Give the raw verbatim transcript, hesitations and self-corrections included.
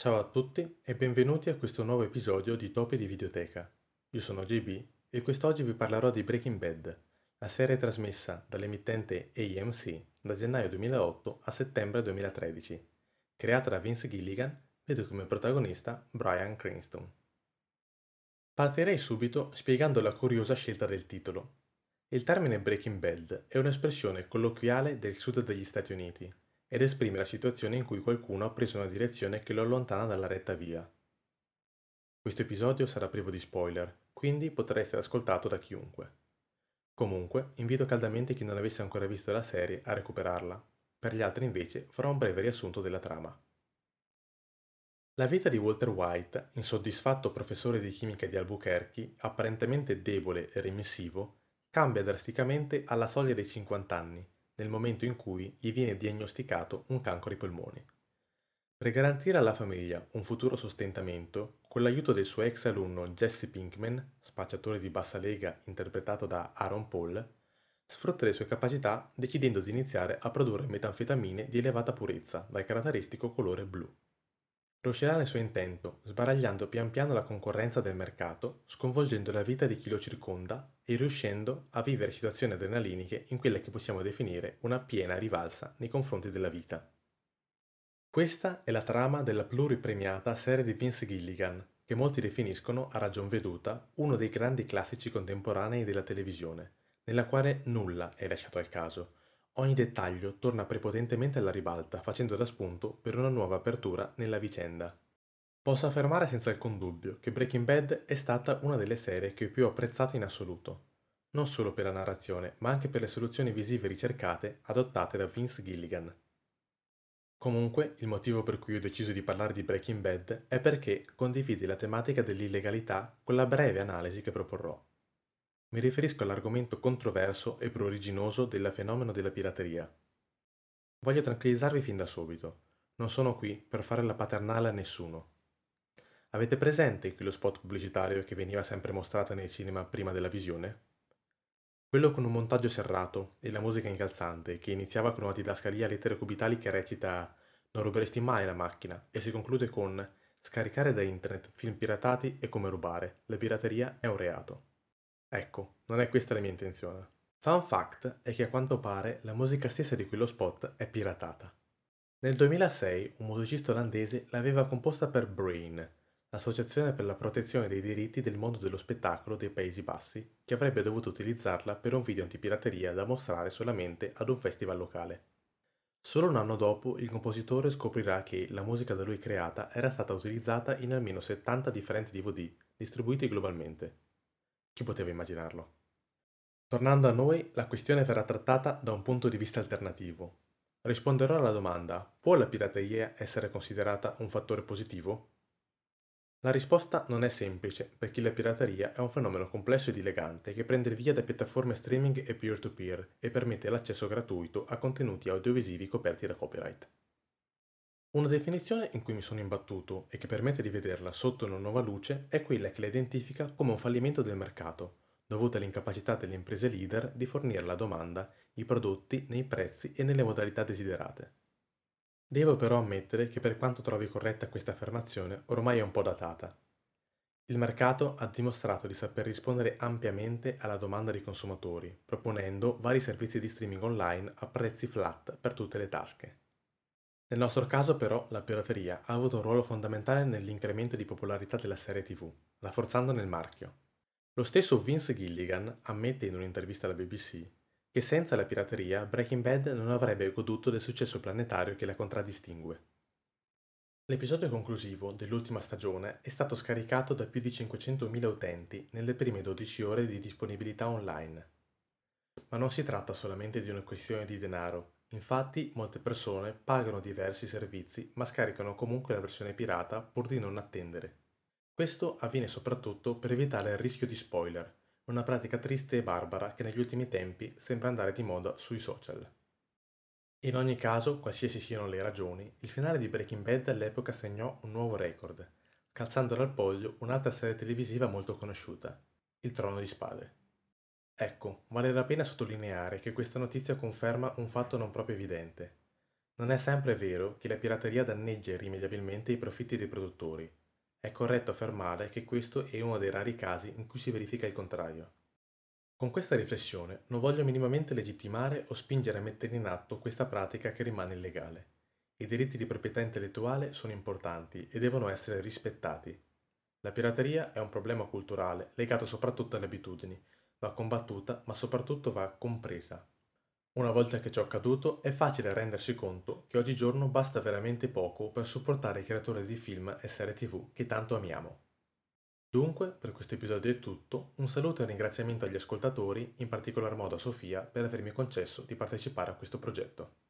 Ciao a tutti e benvenuti a questo nuovo episodio di Topi di Videoteca. Io sono J B e quest'oggi vi parlerò di Breaking Bad, la serie trasmessa dall'emittente A M C da gennaio duemilaotto a settembre duemilatredici, creata da Vince Gilligan, vede come protagonista Brian Cranston. Partirei subito spiegando la curiosa scelta del titolo. Il termine Breaking Bad è un'espressione colloquiale del sud degli Stati Uniti, ed esprime la situazione in cui qualcuno ha preso una direzione che lo allontana dalla retta via. Questo episodio sarà privo di spoiler, quindi potrà essere ascoltato da chiunque. Comunque, invito caldamente chi non avesse ancora visto la serie a recuperarla, per gli altri invece farò un breve riassunto della trama. La vita di Walter White, insoddisfatto professore di chimica di Albuquerque, apparentemente debole e remissivo, cambia drasticamente alla soglia dei cinquanta anni, nel momento in cui gli viene diagnosticato un cancro ai polmoni. Per garantire alla famiglia un futuro sostentamento, con l'aiuto del suo ex alunno Jesse Pinkman, spacciatore di bassa lega interpretato da Aaron Paul, sfrutta le sue capacità decidendo di iniziare a produrre metanfetamine di elevata purezza dal caratteristico colore blu. Riuscirà nel suo intento, sbaragliando pian piano la concorrenza del mercato, sconvolgendo la vita di chi lo circonda e riuscendo a vivere situazioni adrenaliniche in quella che possiamo definire una piena rivalsa nei confronti della vita. Questa è la trama della pluripremiata serie di Vince Gilligan, che molti definiscono, a ragion veduta, uno dei grandi classici contemporanei della televisione, nella quale nulla è lasciato al caso. Ogni dettaglio torna prepotentemente alla ribalta, facendo da spunto per una nuova apertura nella vicenda. Posso affermare senza alcun dubbio che Breaking Bad è stata una delle serie che ho più apprezzato in assoluto, non solo per la narrazione, ma anche per le soluzioni visive ricercate adottate da Vince Gilligan. Comunque, il motivo per cui ho deciso di parlare di Breaking Bad è perché condivide la tematica dell'illegalità con la breve analisi che proporrò. Mi riferisco all'argomento controverso e pruriginoso del fenomeno della pirateria. Voglio tranquillizzarvi fin da subito, non sono qui per fare la paternale a nessuno. Avete presente quello spot pubblicitario che veniva sempre mostrato nei cinema prima della visione? Quello con un montaggio serrato e la musica incalzante che iniziava con una didascalia a lettere cubitali che recita «Non ruberesti mai la macchina» e si conclude con «Scaricare da internet film piratati e come rubare, la pirateria è un reato». Ecco, non è questa la mia intenzione. Fun fact è che a quanto pare la musica stessa di quello spot è piratata. Nel duemilasei un musicista olandese l'aveva composta per Brain, l'associazione per la protezione dei diritti del mondo dello spettacolo dei Paesi Bassi, che avrebbe dovuto utilizzarla per un video antipirateria da mostrare solamente ad un festival locale. Solo un anno dopo il compositore scoprirà che la musica da lui creata era stata utilizzata in almeno settanta differenti D V D distribuiti globalmente. Chi poteva immaginarlo? Tornando a noi, la questione verrà trattata da un punto di vista alternativo. Risponderò alla domanda: può la pirateria essere considerata un fattore positivo? La risposta non è semplice, perché la pirateria è un fenomeno complesso ed elegante che prende il via da piattaforme streaming e peer-to-peer e permette l'accesso gratuito a contenuti audiovisivi coperti da copyright. Una definizione in cui mi sono imbattuto e che permette di vederla sotto una nuova luce è quella che la identifica come un fallimento del mercato, dovuta all'incapacità delle imprese leader di fornire alla domanda i prodotti nei prezzi e nelle modalità desiderate. Devo però ammettere che, per quanto trovi corretta questa affermazione, ormai è un po' datata. Il mercato ha dimostrato di saper rispondere ampiamente alla domanda dei consumatori, proponendo vari servizi di streaming online a prezzi flat per tutte le tasche. Nel nostro caso però la pirateria ha avuto un ruolo fondamentale nell'incremento di popolarità della serie tivù, rafforzandone il marchio. Lo stesso Vince Gilligan ammette in un'intervista alla B B C che senza la pirateria Breaking Bad non avrebbe goduto del successo planetario che la contraddistingue. L'episodio conclusivo dell'ultima stagione è stato scaricato da più di cinquecentomila utenti nelle prime dodici ore di disponibilità online. Ma non si tratta solamente di una questione di denaro. Infatti, molte persone pagano diversi servizi ma scaricano comunque la versione pirata pur di non attendere. Questo avviene soprattutto per evitare il rischio di spoiler, una pratica triste e barbara che negli ultimi tempi sembra andare di moda sui social. In ogni caso, qualsiasi siano le ragioni, il finale di Breaking Bad all'epoca segnò un nuovo record, calzandola al podio un'altra serie televisiva molto conosciuta, Il Trono di Spade. Ecco, vale la pena sottolineare che questa notizia conferma un fatto non proprio evidente. Non è sempre vero che la pirateria danneggia irrimediabilmente i profitti dei produttori. È corretto affermare che questo è uno dei rari casi in cui si verifica il contrario. Con questa riflessione non voglio minimamente legittimare o spingere a mettere in atto questa pratica che rimane illegale. I diritti di proprietà intellettuale sono importanti e devono essere rispettati. La pirateria è un problema culturale legato soprattutto alle abitudini, va combattuta ma soprattutto va compresa. Una volta che ciò è accaduto è facile rendersi conto che oggigiorno basta veramente poco per supportare i creatori di film e serie tv che tanto amiamo. Dunque, per questo episodio è tutto, un saluto e un ringraziamento agli ascoltatori, in particolar modo a Sofia per avermi concesso di partecipare a questo progetto.